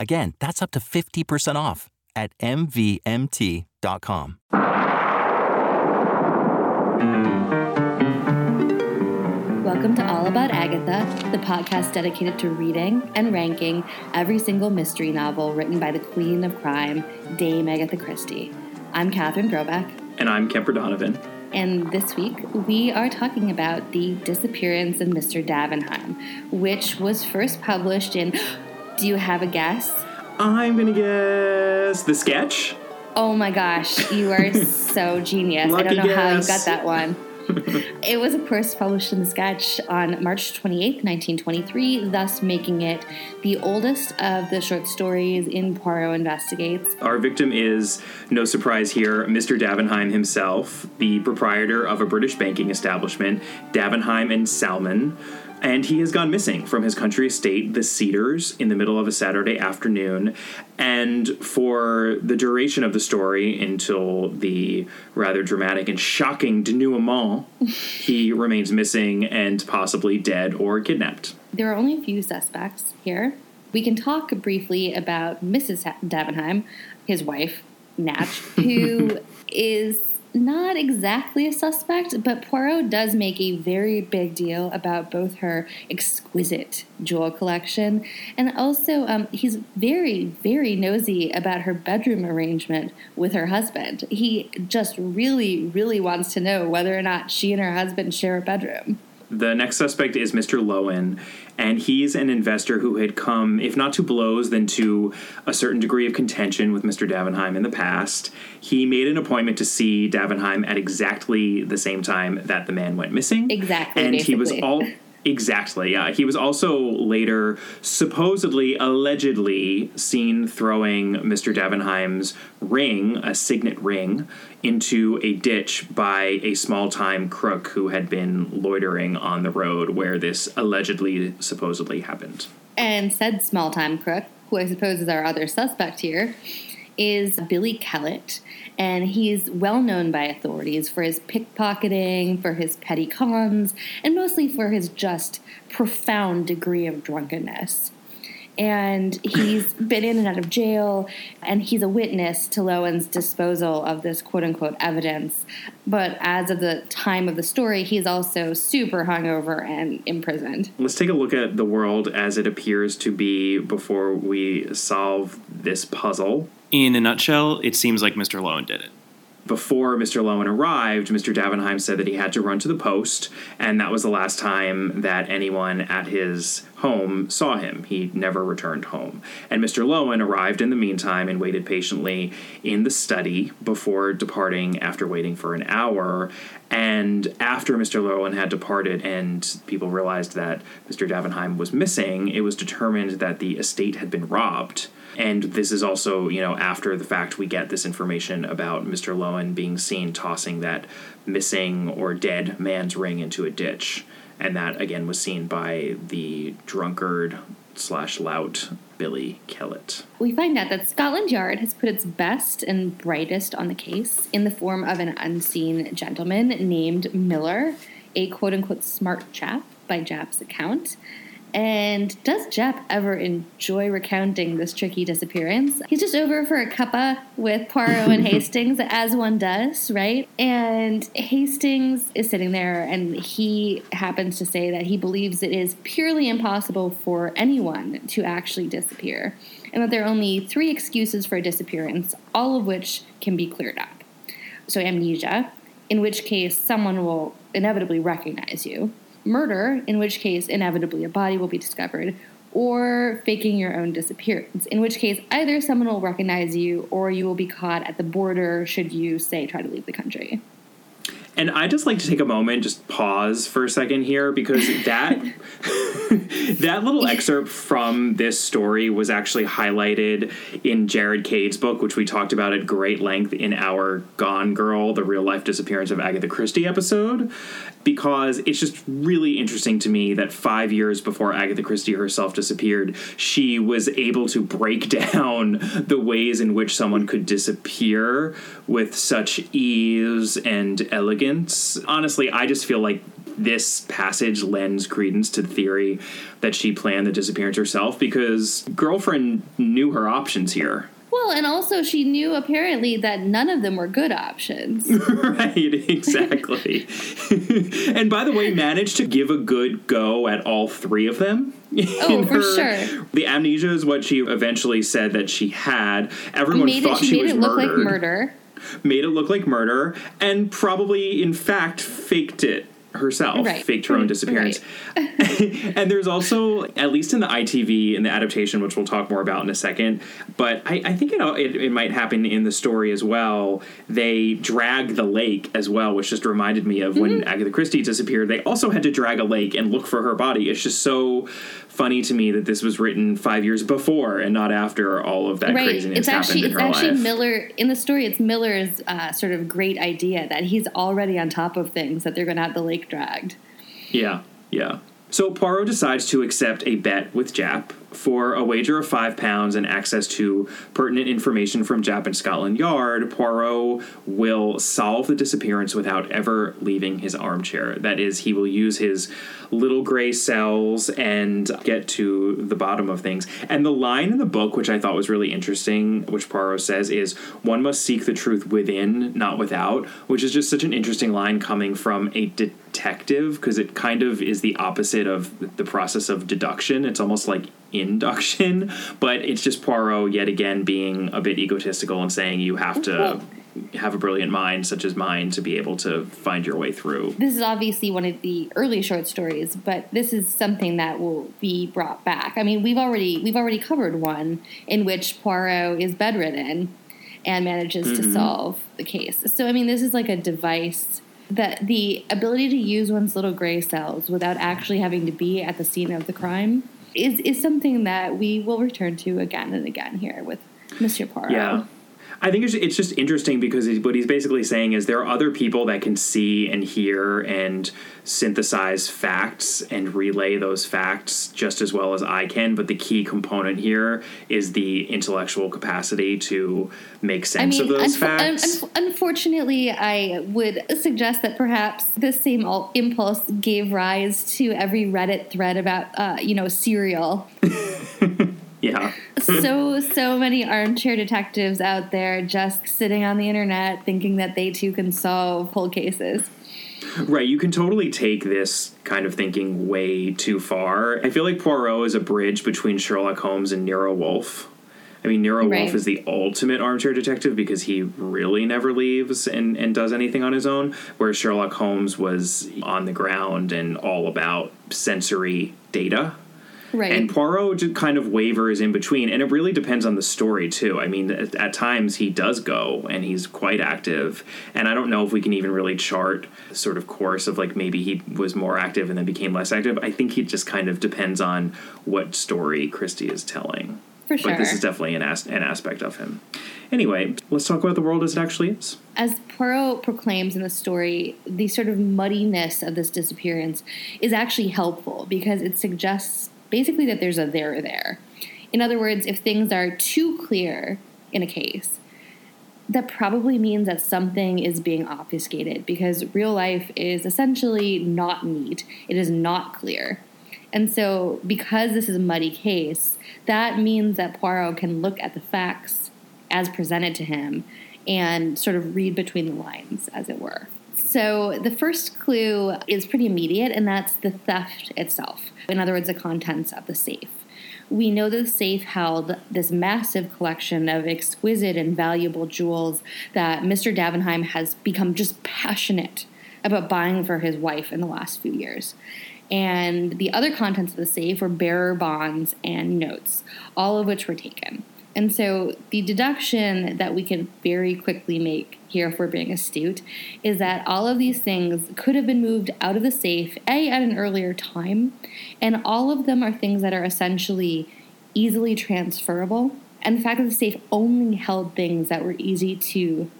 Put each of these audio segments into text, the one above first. Again, that's up to 50% off at mvmt.com. Welcome to All About Agatha, the podcast dedicated to reading and ranking every single mystery novel written by the queen of crime, Dame Agatha Christie. I'm Katherine Brobeck. And I'm Kemper Donovan. And this week, we are talking about The Disappearance of Mr. Davenheim, which was first published in... Do you have a guess? I'm going to guess The Sketch. Oh my gosh, you are so genius. I don't know how you got that one. It was, of course, published in The Sketch on March 28, 1923, thus making it the oldest of the short stories in Poirot Investigates. Our victim is, no surprise here, Mr. Davenheim himself, the proprietor of a British banking establishment, Davenheim and Salmon. And he has gone missing from his country estate, the Cedars, in the middle of a Saturday afternoon. And for the duration of the story, until the rather dramatic and shocking denouement, he remains missing and possibly dead or kidnapped. There are only a few suspects here. We can talk briefly about Mrs. Davenheim, his wife, Natch, who is... not exactly a suspect, but Poirot does make a very big deal about both her exquisite jewel collection and also he's very, very nosy about her bedroom arrangement with her husband. He just really, really wants to know whether or not she and her husband share a bedroom. The next suspect is Mr. Lowen, and he's an investor who had come, if not to blows, then to a certain degree of contention with Mr. Davenheim in the past. He made an appointment to see Davenheim at exactly the same time that the man went missing. Exactly, and basically. Exactly, yeah. He was also later allegedly seen throwing Mr. Davenheim's ring, a signet ring, into a ditch by a small-time crook who had been loitering on the road where this supposedly happened. And said small-time crook, who I suppose is our other suspect here, is Billy Kellett, and he's well known by authorities for his pickpocketing, for his petty cons, and mostly for his just profound degree of drunkenness. And he's been in and out of jail, and he's a witness to Lowen's disposal of this quote-unquote evidence. But as of the time of the story, he's also super hungover and imprisoned. Let's take a look at the world as it appears to be before we solve this puzzle. In a nutshell, it seems like Mr. Lowen did it. Before Mr. Lowen arrived, Mr. Davenheim said that he had to run to the post, and that was the last time that anyone at his home saw him. He never returned home. And Mr. Lowen arrived in the meantime and waited patiently in the study before departing after waiting for an hour. And after Mr. Lowen had departed and people realized that Mr. Davenheim was missing, it was determined that the estate had been robbed. And this is also, after the fact we get this information about Mr. Lowen being seen tossing that missing or dead man's ring into a ditch. And that, again, was seen by the drunkard/lout Billy Kellett. We find out that Scotland Yard has put its best and brightest on the case in the form of an unseen gentleman named Miller, a quote-unquote smart chap by Japp's account. And does Japp ever enjoy recounting this tricky disappearance? He's just over for a cuppa with Poirot and Hastings, as one does, right? And Hastings is sitting there, and he happens to say that he believes it is purely impossible for anyone to actually disappear, and that there are only 3 excuses for a disappearance, all of which can be cleared up. so amnesia, in which case someone will inevitably recognize you, murder, in which case inevitably a body will be discovered, or faking your own disappearance, in which case either someone will recognize you or you will be caught at the border should you, say, try to leave the country. And I'd just like to take a moment, just pause for a second here, because that that little excerpt from this story was actually highlighted in Jared Cade's book, which we talked about at great length in our Gone Girl, the real-life disappearance of Agatha Christie episode, because it's just really interesting to me that 5 years before Agatha Christie herself disappeared, she was able to break down the ways in which someone could disappear with such ease and elegance. Honestly, I just feel like this passage lends credence to the theory that she planned the disappearance herself, because girlfriend knew her options here. Well, and also she knew apparently that none of them were good options. Right, exactly. And by the way, managed to give a good go at all three of them. Oh, for sure. The amnesia is what she eventually said that she had. Everyone thought she was murdered. Made it look like murder. Made it look like murder, and probably, in fact, faked it herself, right. Faked her own disappearance. Right. And there's also, at least in the ITV, in the adaptation, which we'll talk more about in a second, but I think it might happen in the story as well, they drag the lake as well, which just reminded me of when Agatha Christie disappeared. They also had to drag a lake and look for her body. It's just so funny to me that this was written 5 years before and not after all of that craziness happened in her life. Miller, in the story, it's Miller's sort of great idea that he's already on top of things, that they're going to have the lake dragged. Yeah, yeah. So Poirot decides to accept a bet with Japp for a wager of £5 and access to pertinent information from Japp and Scotland Yard. Poirot will solve the disappearance without ever leaving his armchair. That is, he will use his little gray cells and get to the bottom of things. And the line in the book, which I thought was really interesting, which Poirot says, is one must seek the truth within, not without, which is just such an interesting line coming from a detective, because it kind of is the opposite of the process of deduction. It's almost like induction, but it's just Poirot yet again being a bit egotistical and saying you have to have a brilliant mind such as mine to be able to find your way through. This is obviously one of the early short stories, but this is something that will be brought back. I mean, we've already covered one in which Poirot is bedridden and manages to solve the case. So, I mean, this is like a device that the ability to use one's little gray cells without actually having to be at the scene of the crime is something that we will return to again and again here with Mr. Poirot. Yeah. I think it's just interesting because what he's basically saying is there are other people that can see and hear and synthesize facts and relay those facts just as well as I can. But the key component here is the intellectual capacity to make sense of those facts. Unfortunately, I would suggest that perhaps this same impulse gave rise to every Reddit thread about, cereal. Yeah. so many armchair detectives out there just sitting on the internet thinking that they too can solve cold cases. Right, you can totally take this kind of thinking way too far. I feel like Poirot is a bridge between Sherlock Holmes and Nero Wolfe. I mean, Nero Wolfe is the ultimate armchair detective because he really never leaves and does anything on his own, whereas Sherlock Holmes was on the ground and all about sensory data. Right. And Poirot just kind of wavers in between, and it really depends on the story, too. I mean, at times he does go, and he's quite active, and I don't know if we can even really chart sort of course of, like, maybe he was more active and then became less active. I think he just kind of depends on what story Christie is telling. For sure. But this is definitely an aspect of him. Anyway, let's talk about the world as it actually is. As Poirot proclaims in the story, the sort of muddiness of this disappearance is actually helpful because it suggests basically that there's a there there. In other words, if things are too clear in a case, that probably means that something is being obfuscated because real life is essentially not neat. It is not clear. And so because this is a muddy case, that means that Poirot can look at the facts as presented to him and sort of read between the lines, as it were. So the first clue is pretty immediate, and that's the theft itself. In other words, the contents of the safe, we know the safe held this massive collection of exquisite and valuable jewels that Mr. Davenheim has become just passionate about buying for his wife in the last few years. And the other contents of the safe were bearer bonds and notes, all of which were taken. And so the deduction that we can very quickly make here, if we're being astute, is that all of these things could have been moved out of the safe, A, at an earlier time, and all of them are things that are essentially easily transferable. And the fact that the safe only held things that were easy to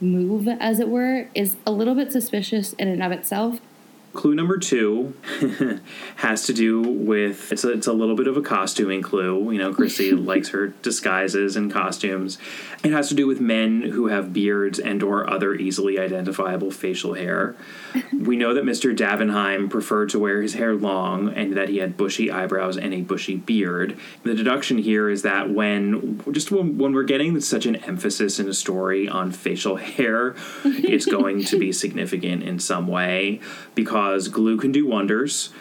move, as it were, is a little bit suspicious in and of itself. Clue number 2 has to do with, it's a little bit of a costuming clue. You know, Christie likes her disguises and costumes. It has to do with men who have beards and or other easily identifiable facial hair. We know that Mr. Davenheim preferred to wear his hair long and that he had bushy eyebrows and a bushy beard. The deduction here is that when we're getting such an emphasis in a story on facial hair, it's going to be significant in some way because glue can do wonders.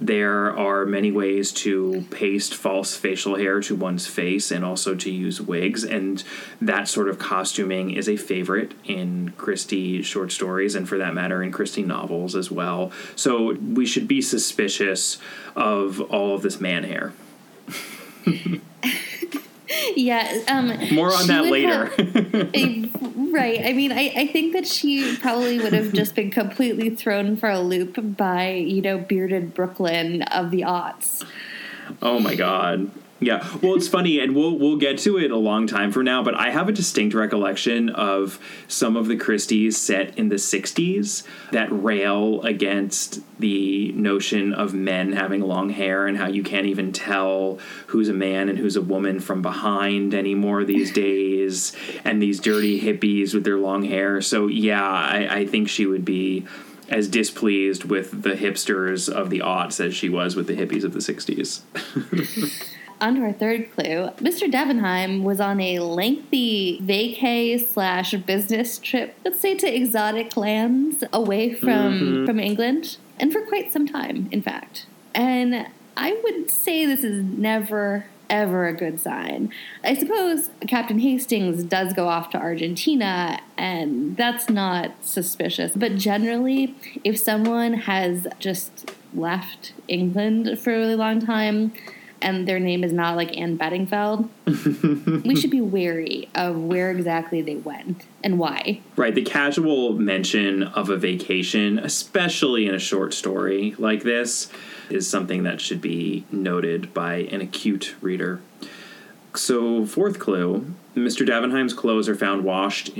There are many ways to paste false facial hair to one's face and also to use wigs, and that sort of costuming is a favorite in Christie short stories and, for that matter, in Christie novels as well. So we should be suspicious of all of this man hair. Yeah. More on that later. Right. I mean, I think that she probably would have just been completely thrown for a loop by, bearded Brooklyn of the aughts. Oh, my God. Yeah. Well, it's funny, and we'll get to it a long time from now, but I have a distinct recollection of some of the Christies set in the 60s that rail against the notion of men having long hair and how you can't even tell who's a man and who's a woman from behind anymore these days, and these dirty hippies with their long hair. So, yeah, I think she would be as displeased with the hipsters of the aughts as she was with the hippies of the 60s. On to our third clue. Mr. Davenheim was on a lengthy vacay/business trip, let's say to exotic lands away from England, and for quite some time, in fact. And I would say this is never, ever a good sign. I suppose Captain Hastings does go off to Argentina, and that's not suspicious. But generally, if someone has just left England for a really long time, and their name is not like Anne Bedingfeld, we should be wary of where exactly they went and why. Right. The casual mention of a vacation, especially in a short story like this, is something that should be noted by an acute reader. So, fourth clue, Mr. Davenheim's clothes are found washed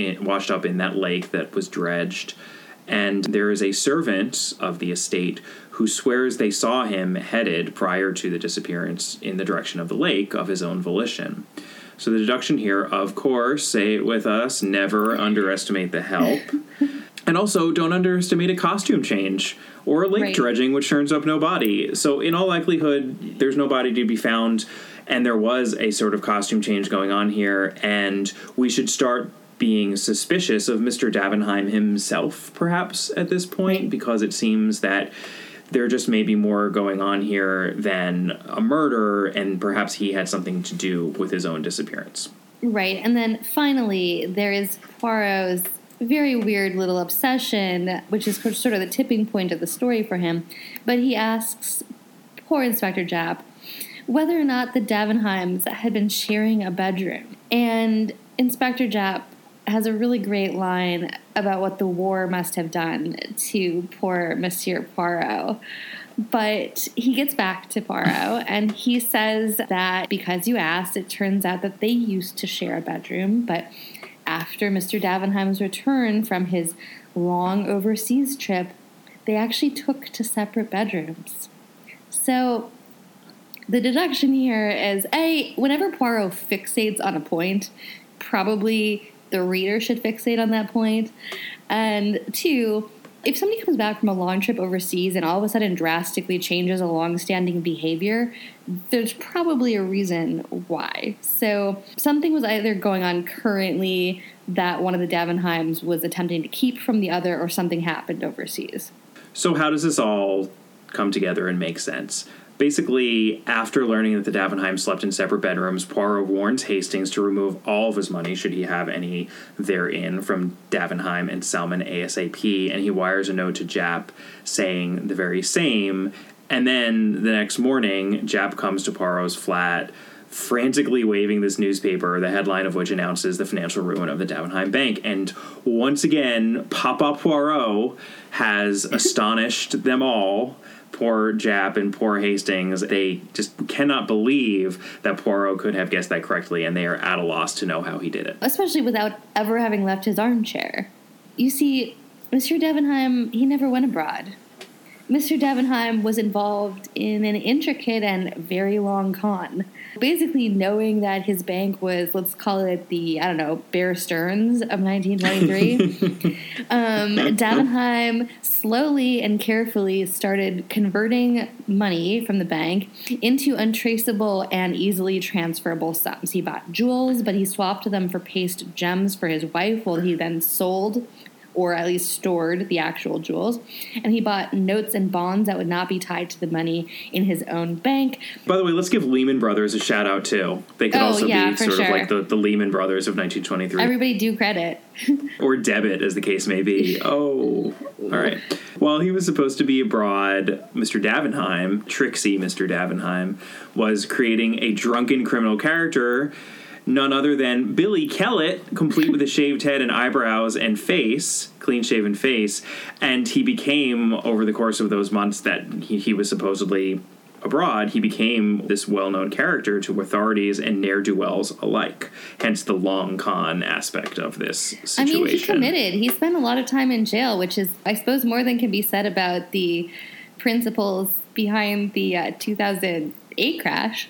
up in that lake that was dredged. And there is a servant of the estate who swears they saw him headed prior to the disappearance in the direction of the lake of his own volition. So the deduction here, of course, say it with us, never underestimate the help. And also don't underestimate a costume change or a lake dredging, which turns up no body. So in all likelihood, there's no body to be found. And there was a sort of costume change going on here. And we should start being suspicious of Mr. Davenheim himself, perhaps, at this point, because it seems that there just may be more going on here than a murder, and perhaps he had something to do with his own disappearance. Right, and then finally, there is Poirot's very weird little obsession, which is sort of the tipping point of the story for him, but he asks poor Inspector Japp whether or not the Davenheims had been sharing a bedroom. And Inspector Japp has a really great line about what the war must have done to poor Monsieur Poirot. But he gets back to Poirot, and he says that because you asked, it turns out that they used to share a bedroom, but after Mr. Davenheim's return from his long overseas trip, they actually took to separate bedrooms. So the deduction here is, A, whenever Poirot fixates on a point, probably the reader should fixate on that point. And 2, if somebody comes back from a long trip overseas and all of a sudden drastically changes a long-standing behavior, there's probably a reason why. So something was either going on currently that one of the Davenheims was attempting to keep from the other, or something happened overseas. So how does this all come together and make sense? Basically, after learning that the Davenheims slept in separate bedrooms, Poirot warns Hastings to remove all of his money, should he have any therein, from Davenheim and Salmon ASAP, and he wires a note to Japp saying the very same. And then the next morning, Japp comes to Poirot's flat, frantically waving this newspaper, the headline of which announces the financial ruin of the Davenheim Bank. And once again, Papa Poirot has astonished them all. Poor Japp and poor Hastings, they just cannot believe that Poirot could have guessed that correctly, and they are at a loss to know how he did it. Especially without ever having left his armchair. You see, Mr. Davenheim, he never went abroad. Mr. Davenheim was involved in an intricate and very long con. Basically knowing that his bank was, let's call it the, Bear Stearns of 1923, Davenheim slowly and carefully started converting money from the bank into untraceable and easily transferable sums. He bought jewels, but he swapped them for paste gems for his wife, while he then sold or at least stored the actual jewels. And he bought notes and bonds that would not be tied to the money in his own bank. By the way, let's give Lehman Brothers a shout out, too. They could also be sort of like the Lehman Brothers of 1923. Everybody do credit. Or debit, as the case may be. Oh, all right. While he was supposed to be abroad, Mr. Davenheim, tricksy Mr. Davenheim, was creating a drunken criminal character, none other than Billy Kellett, complete with a shaved head and eyebrows and face, clean-shaven face, and he became, over the course of those months that he was supposedly abroad, he became this well-known character to authorities and ne'er-do-wells alike, hence the long con aspect of this situation. I mean, he committed. He spent a lot of time in jail, which is, I suppose, more than can be said about the principles behind the 2008 crash.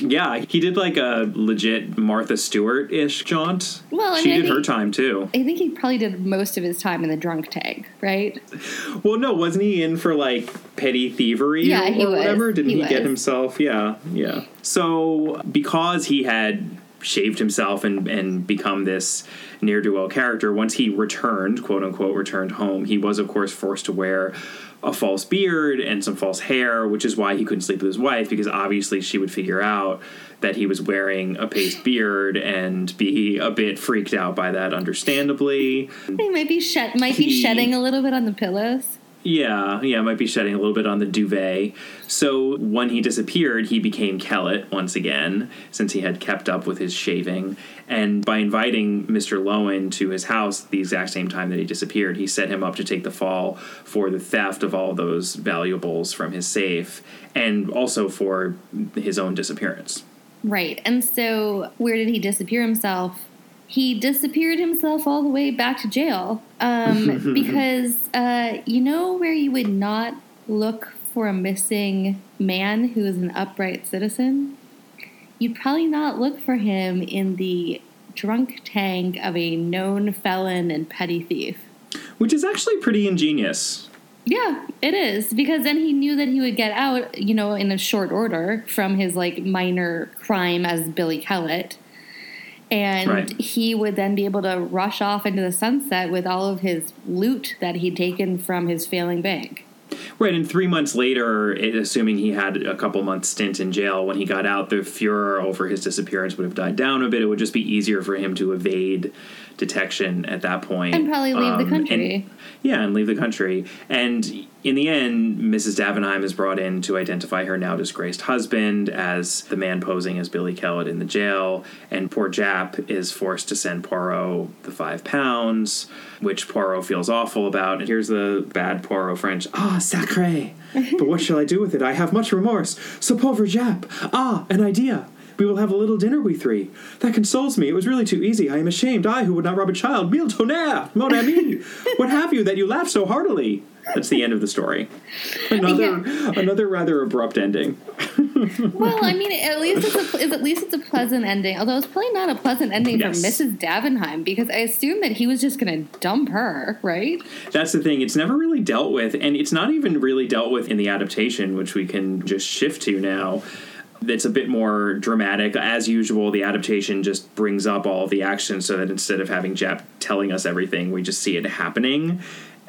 Yeah, he did like a legit Martha Stewart-ish jaunt. Well, she did her time, too. I think he probably did most of his time in the drunk tank, right? Well, no, wasn't he in for like petty thievery or whatever? Didn't he get himself? Yeah. So because he had shaved himself and become this ne'er-do-well character, once he returned, quote-unquote, returned home, he was, of course, forced to wear a false beard and some false hair, which is why he couldn't sleep with his wife, because obviously she would figure out that he was wearing a paste beard and be a bit freaked out by that, understandably. They might be shedding a little bit on the pillows. Yeah, might be shedding a little bit on the duvet. So when he disappeared, he became Kellett once again, since he had kept up with his shaving. And by inviting Mr. Lowen to his house the exact same time that he disappeared, he set him up to take the fall for the theft of all those valuables from his safe, and also for his own disappearance. Right. And so where did he disappear himself? He disappeared himself all the way back to jail because you know where you would not look for a missing man who is an upright citizen? You'd probably not look for him in the drunk tank of a known felon and petty thief. Which is actually pretty ingenious. Yeah, it is, because then he knew that he would get out, in a short order from his minor crime as Billy Kellett. And He would then be able to rush off into the sunset with all of his loot that he'd taken from his failing bank. Right, and 3 months later, assuming he had a couple months stint in jail, when he got out, the furor over his disappearance would have died down a bit. It would just be easier for him to evade detection at that point. And probably leave the country. And leave the country. And in the end, Mrs. Davenheim is brought in to identify her now disgraced husband as the man posing as Billy Kellett in the jail. And poor Japp is forced to send Poirot the £5, which Poirot feels awful about. And here's the bad Poirot French. Ah, sacré! But what shall I do with it? I have much remorse. Ce pauvre Japp! Ah, an idea! We will have a little dinner, we three. That consoles me. It was really too easy. I am ashamed. I, who would not rob a child. Mille tonnerres, mon ami. What have you that you laugh so heartily? That's the end of the story. Another rather abrupt ending. Well, I mean, at least it's a pleasant ending. Although it's probably not a pleasant ending for Mrs. Davenheim, because I assume that he was just going to dump her, right? That's the thing. It's never really dealt with, and it's not even really dealt with in the adaptation, which we can just shift to now. It's a bit more dramatic. As usual, the adaptation just brings up all the action so that instead of having Japp telling us everything, we just see it happening.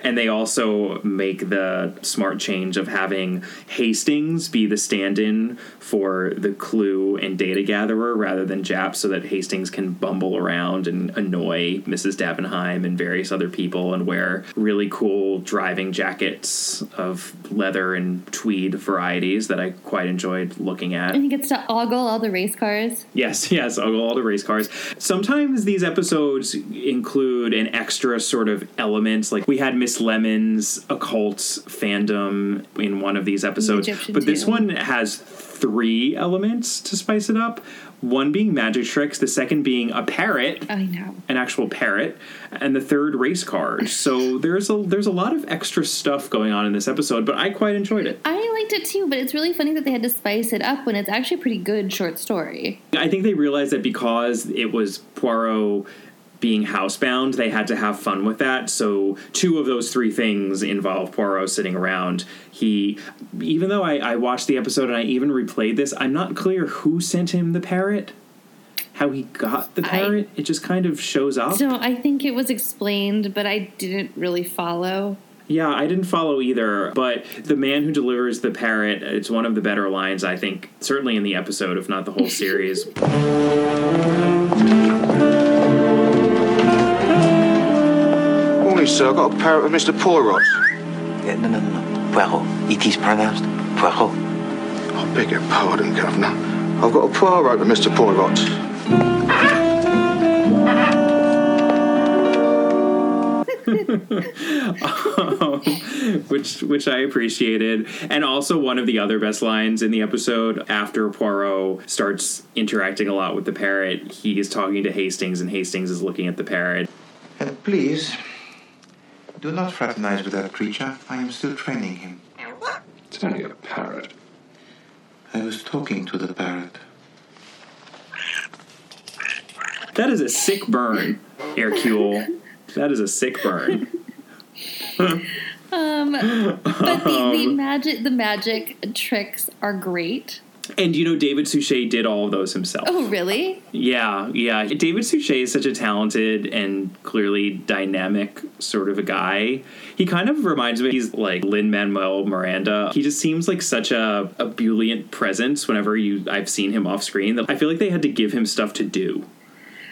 And they also make the smart change of having Hastings be the stand-in for the clue and data gatherer rather than Japp, so that Hastings can bumble around and annoy Mrs. Davenheim and various other people and wear really cool driving jackets of leather and tweed varieties that I quite enjoyed looking at. And he gets to ogle all the race cars. Yes, ogle all the race cars. Sometimes these episodes include an extra sort of element, like we had Miss Lemon's occult fandom in one of these episodes, but this one has three elements to spice it up. One being magic tricks, the second being a parrot. I know. An actual parrot. And the third, race cars. So there's a lot of extra stuff going on in this episode, but I quite enjoyed it. I liked it too, but it's really funny that they had to spice it up when it's actually a pretty good short story. I think they realized that because it was Poirot being housebound, they had to have fun with that. So two of those three things involve Poirot sitting around. Even though I watched the episode and I even replayed this, I'm not clear who sent him the parrot, how he got the parrot. It just kind of shows up. So I think it was explained, but I didn't really follow. Yeah, I didn't follow either, but the man who delivers the parrot, it's one of the better lines, I think, certainly in the episode, if not the whole series. Sir, I got a parrot with Mr. Poirot. Yeah, no. Poirot. It is pronounced Poirot. I beg your pardon, Governor. I've got a Poirot with Mr. Poirot. Which I appreciated. And also one of the other best lines in the episode, after Poirot starts interacting a lot with the parrot, he is talking to Hastings, and Hastings is looking at the parrot. Please... do not fraternize with that creature. I am still training him. It's only a parrot. I was talking to the parrot. That is a sick burn, Hercule. That is a sick burn. But the magic tricks are great. And, David Suchet did all of those himself. Oh, really? Yeah. David Suchet is such a talented and clearly dynamic sort of a guy. He kind of reminds me, he's like Lin-Manuel Miranda. He just seems like such a ebullient presence whenever I've seen him off screen, that I feel like they had to give him stuff to do,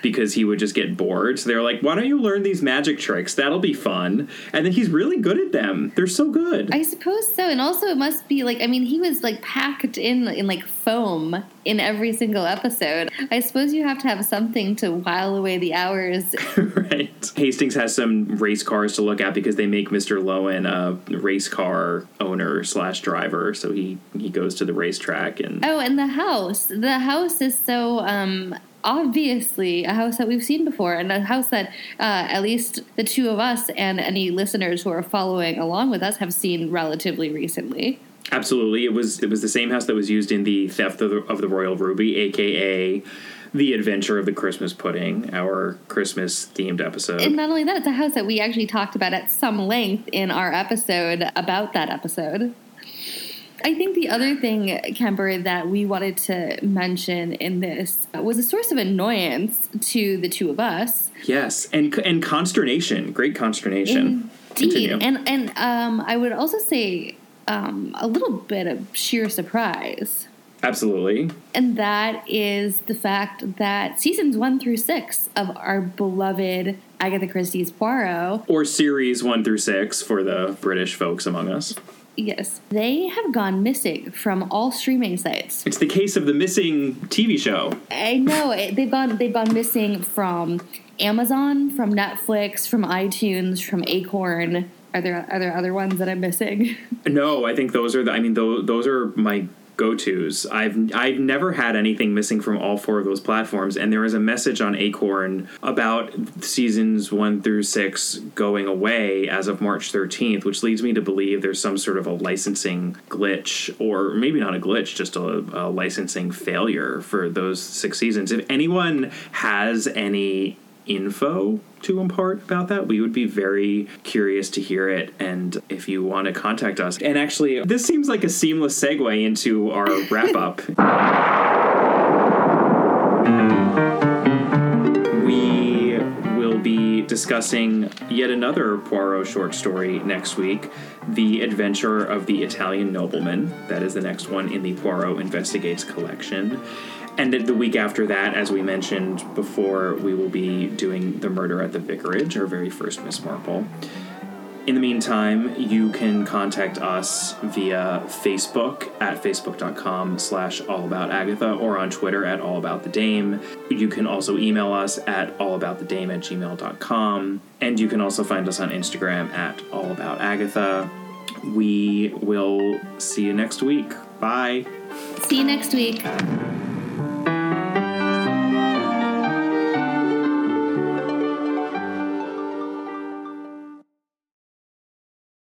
because he would just get bored. So they were like, why don't you learn these magic tricks? That'll be fun. And then he's really good at them. They're so good. I suppose so. And also it must be like, I mean, he was like packed in like foam in every single episode. I suppose you have to have something to while away the hours. Right. Hastings has some race cars to look at, because they make Mr. Lowen a race car owner / driver. So he goes to the racetrack. And the house. The house is so... obviously a house that we've seen before, and a house that at least the two of us and any listeners who are following along with us have seen relatively recently. Absolutely. It was the same house that was used in The Theft of the Royal Ruby, a.k.a. The Adventure of the Christmas Pudding, our Christmas-themed episode. And not only that, it's a house that we actually talked about at some length in our episode about that episode. I think the other thing, Kemper, that we wanted to mention in this was a source of annoyance to the two of us. Yes, and consternation, great consternation. Indeed, continue. And I would also say a little bit of sheer surprise. Absolutely. And that is the fact that seasons 1 through 6 of our beloved Agatha Christie's Poirot, or series 1 through 6 for the British folks among us. Yes. They have gone missing from all streaming sites. It's the case of the missing TV show. I know. They've gone missing from Amazon, from Netflix, from iTunes, from Acorn. Are there other ones that I'm missing? No, I think those are those are my go-tos. I've never had anything missing from all four of those platforms, and there was a message on Acorn about seasons 1 through 6 going away as of March 13th, which leads me to believe there's some sort of a licensing glitch, or maybe not a glitch, just a licensing failure for those 6 seasons. If anyone has any info to impart about that, we would be very curious to hear it, and if you want to contact us. And actually, this seems like a seamless segue into our wrap-up. We will be discussing yet another Poirot short story next week, The Adventure of the Italian Nobleman. That is the next one in the Poirot Investigates collection. And the week after that, as we mentioned before, we will be doing The Murder at the Vicarage, our very first Miss Marple. In the meantime, you can contact us via Facebook at facebook.com/allaboutagatha or on Twitter at allaboutthedame. You can also email us at allaboutthedame@gmail.com. And you can also find us on Instagram at allaboutagatha. We will see you next week. Bye. See you next week.